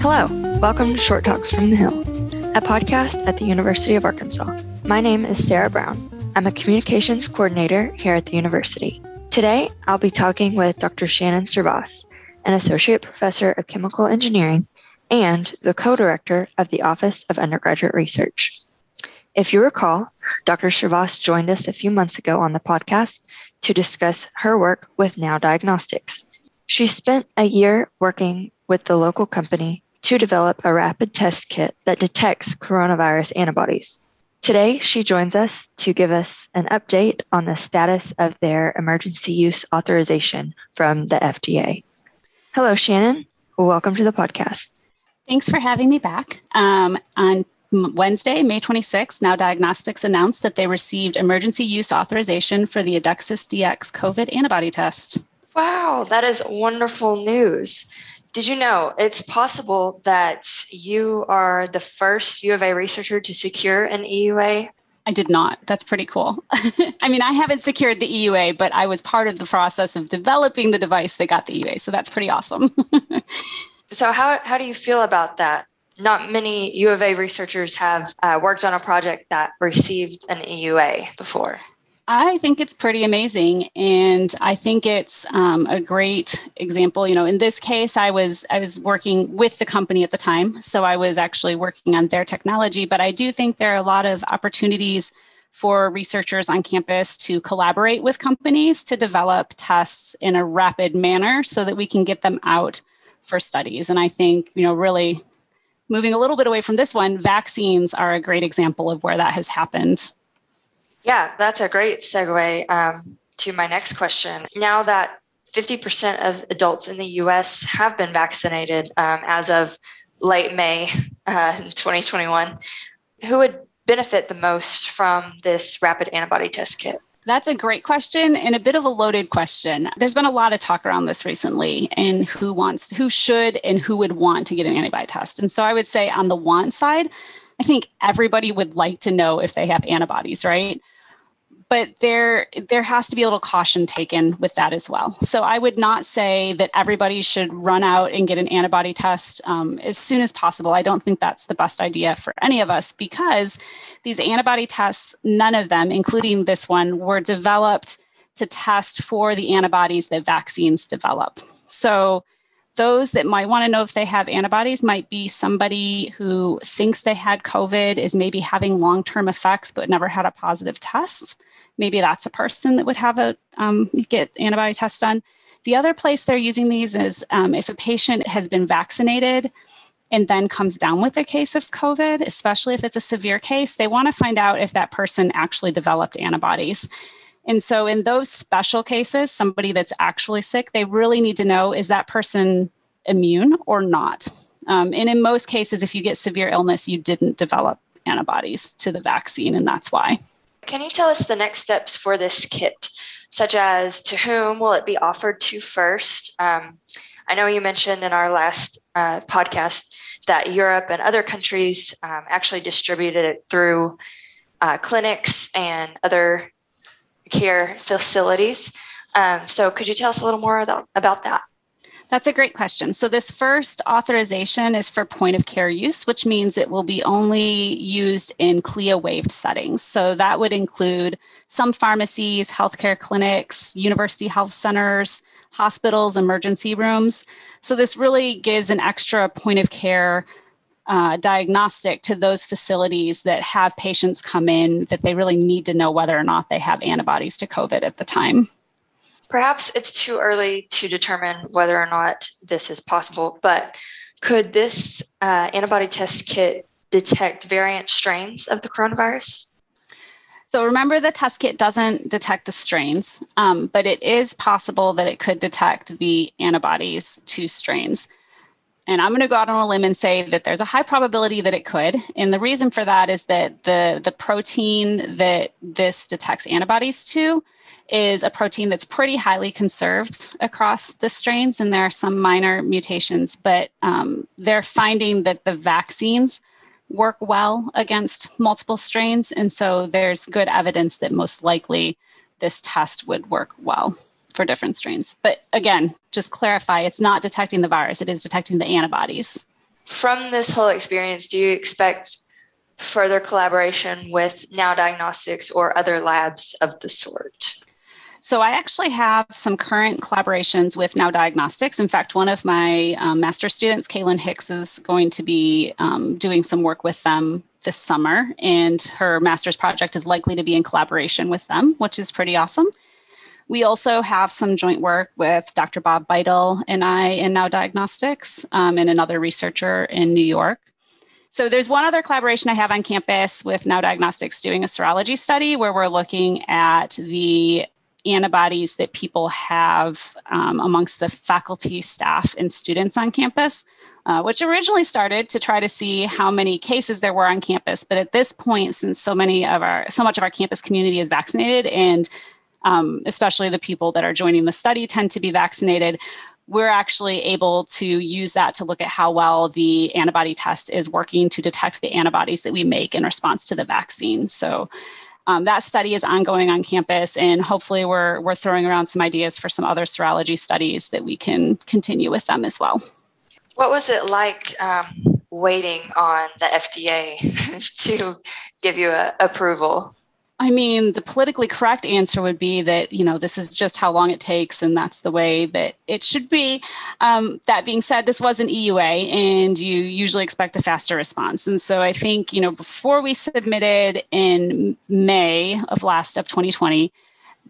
Hello, welcome to Short Talks from the Hill, a podcast at the University of Arkansas. My name is Sarah Brown. I'm a communications coordinator here at the university. Today, I'll be talking with Dr. Shannon Servoss, an associate professor of chemical engineering and the co-director of the Office of Undergraduate Research. If you recall, Dr. Servoss joined us a few months ago on the podcast to discuss her work with Now Diagnostics. She spent a year working with the local company to develop a rapid test kit that detects coronavirus antibodies. Today, she joins us to give us an update on the status of their emergency use authorization from the FDA. Hello, Shannon. Welcome to the podcast. Thanks for having me back. On Wednesday, May 26, Now Diagnostics announced that they received emergency use authorization for the ADEXUSDx COVID antibody test. Wow, that is wonderful news. Did you know it's possible that you are the first U of A researcher to secure an EUA? I did not. That's pretty cool. I mean, I haven't secured the EUA, but I was part of the process of developing the device that got the EUA. So that's pretty awesome. So how do you feel about that? Not many U of A researchers have worked on a project that received an EUA before. I think it's pretty amazing, and I think it's a great example. You know, in this case, I was working with the company at the time, so I was actually working on their technology, but I do think there are a lot of opportunities for researchers on campus to collaborate with companies to develop tests in a rapid manner so that we can get them out for studies. And I think, you know, really moving a little bit away from this one, vaccines are a great example of where that has happened. Yeah, that's a great segue to my next question. Now that 50% of adults in the U.S. have been vaccinated as of late May 2021, who would benefit the most from this rapid antibody test kit? That's a great question and a bit of a loaded question. There's been a lot of talk around this recently and who should and who would want to get an antibody test. And so I would say on the want side, I think everybody would like to know if they have antibodies, right? But there has to be a little caution taken with that as well. So I would not say that everybody should run out and get an antibody test as soon as possible. I don't think that's the best idea for any of us because these antibody tests, none of them, including this one, were developed to test for the antibodies that vaccines develop. So those that might want to know if they have antibodies might be somebody who thinks they had COVID, is maybe having long-term effects, but never had a positive test. Maybe that's a person that would have a get antibody tests done. The other place they're using these is if a patient has been vaccinated and then comes down with a case of COVID, especially if it's a severe case, they want to find out if that person actually developed antibodies. And so in those special cases, somebody that's actually sick, they really need to know, is that person immune or not? And in most cases, if you get severe illness, you didn't develop antibodies to the vaccine, and that's why. Can you tell us the next steps for this kit, such as to whom will it be offered to first? I know you mentioned in our last podcast that Europe and other countries actually distributed it through clinics and other care facilities. So could you tell us a little more about that? That's a great question. So this first authorization is for point of care use, which means it will be only used in CLIA waived settings. So that would include some pharmacies, healthcare clinics, university health centers, hospitals, emergency rooms. So this really gives an extra point of care diagnostic to those facilities that have patients come in that they really need to know whether or not they have antibodies to COVID at the time. Perhaps it's too early to determine whether or not this is possible, but could this antibody test kit detect variant strains of the coronavirus? So remember, the test kit doesn't detect the strains, but it is possible that it could detect the antibodies to strains. And I'm going to go out on a limb and say that there's a high probability that it could. And the reason for that is that the protein that this detects antibodies to is a protein that's pretty highly conserved across the strains. And there are some minor mutations, but they're finding that the vaccines work well against multiple strains. And so there's good evidence that most likely this test would work well for different strains. But again, just clarify, it's not detecting the virus. It is detecting the antibodies. From this whole experience, do you expect further collaboration with Now Diagnostics or other labs of the sort? So I actually have some current collaborations with Now Diagnostics. In fact, one of my master's students, Kaylin Hicks, is going to be doing some work with them this summer, and her master's project is likely to be in collaboration with them, which is pretty awesome. We also have some joint work with Dr. Bob Beidel and I in Now Diagnostics and another researcher in New York. So there's one other collaboration I have on campus with Now Diagnostics doing a serology study where we're looking at the antibodies that people have amongst the faculty, staff, and students on campus, which originally started to try to see how many cases there were on campus. But at this point, since so much of our campus community is vaccinated, and especially the people that are joining the study tend to be vaccinated, we're actually able to use that to look at how well the antibody test is working to detect the antibodies that we make in response to the vaccine. So that study is ongoing on campus, and hopefully we're throwing around some ideas for some other serology studies that we can continue with them as well. What was it like waiting on the FDA to give you an approval? I mean, the politically correct answer would be that, you know, this is just how long it takes and that's the way that it should be. That being said, this was an EUA and you usually expect a faster response. And so I think, you know, before we submitted in May of 2020,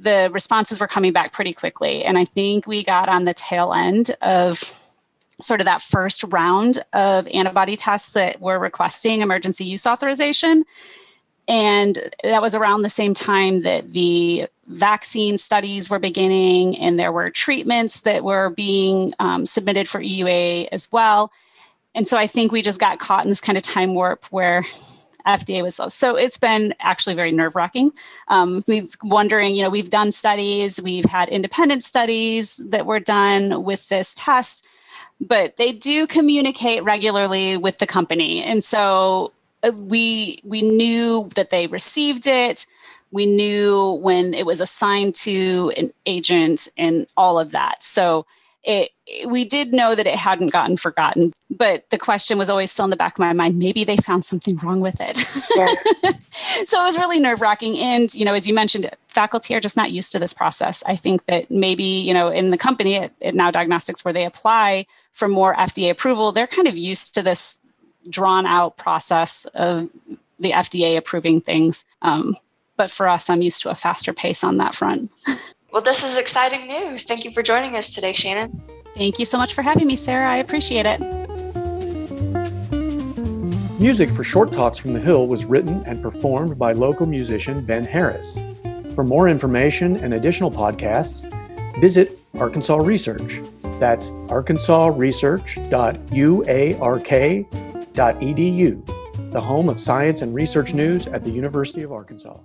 the responses were coming back pretty quickly. And I think we got on the tail end of sort of that first round of antibody tests that were requesting emergency use authorization. And that was around the same time that the vaccine studies were beginning and there were treatments that were being submitted for EUA as well. And so I think we just got caught in this kind of time warp where FDA was slow. So it's been actually very nerve-wracking. We've wondering, you know, we've done studies, we've had independent studies that were done with this test, but they do communicate regularly with the company. And so we knew that they received it. We knew when it was assigned to an agent and all of that. So we did know that it hadn't gotten forgotten, but the question was always still in the back of my mind, maybe they found something wrong with it. Yeah. So it was really nerve-wracking. And, you know, as you mentioned, faculty are just not used to this process. I think that maybe, you know, in the company at Now Diagnostics where they apply for more FDA approval, they're kind of used to this drawn out process of the FDA approving things. But for us, I'm used to a faster pace on that front. Well, this is exciting news. Thank you for joining us today, Shannon. Thank you so much for having me, Sarah. I appreciate it. Music for Short Talks from the Hill was written and performed by local musician Ben Harris. For more information and additional podcasts, visit Arkansas Research. That's arkansasresearch.uark.edu, the home of science and research news at the University of Arkansas.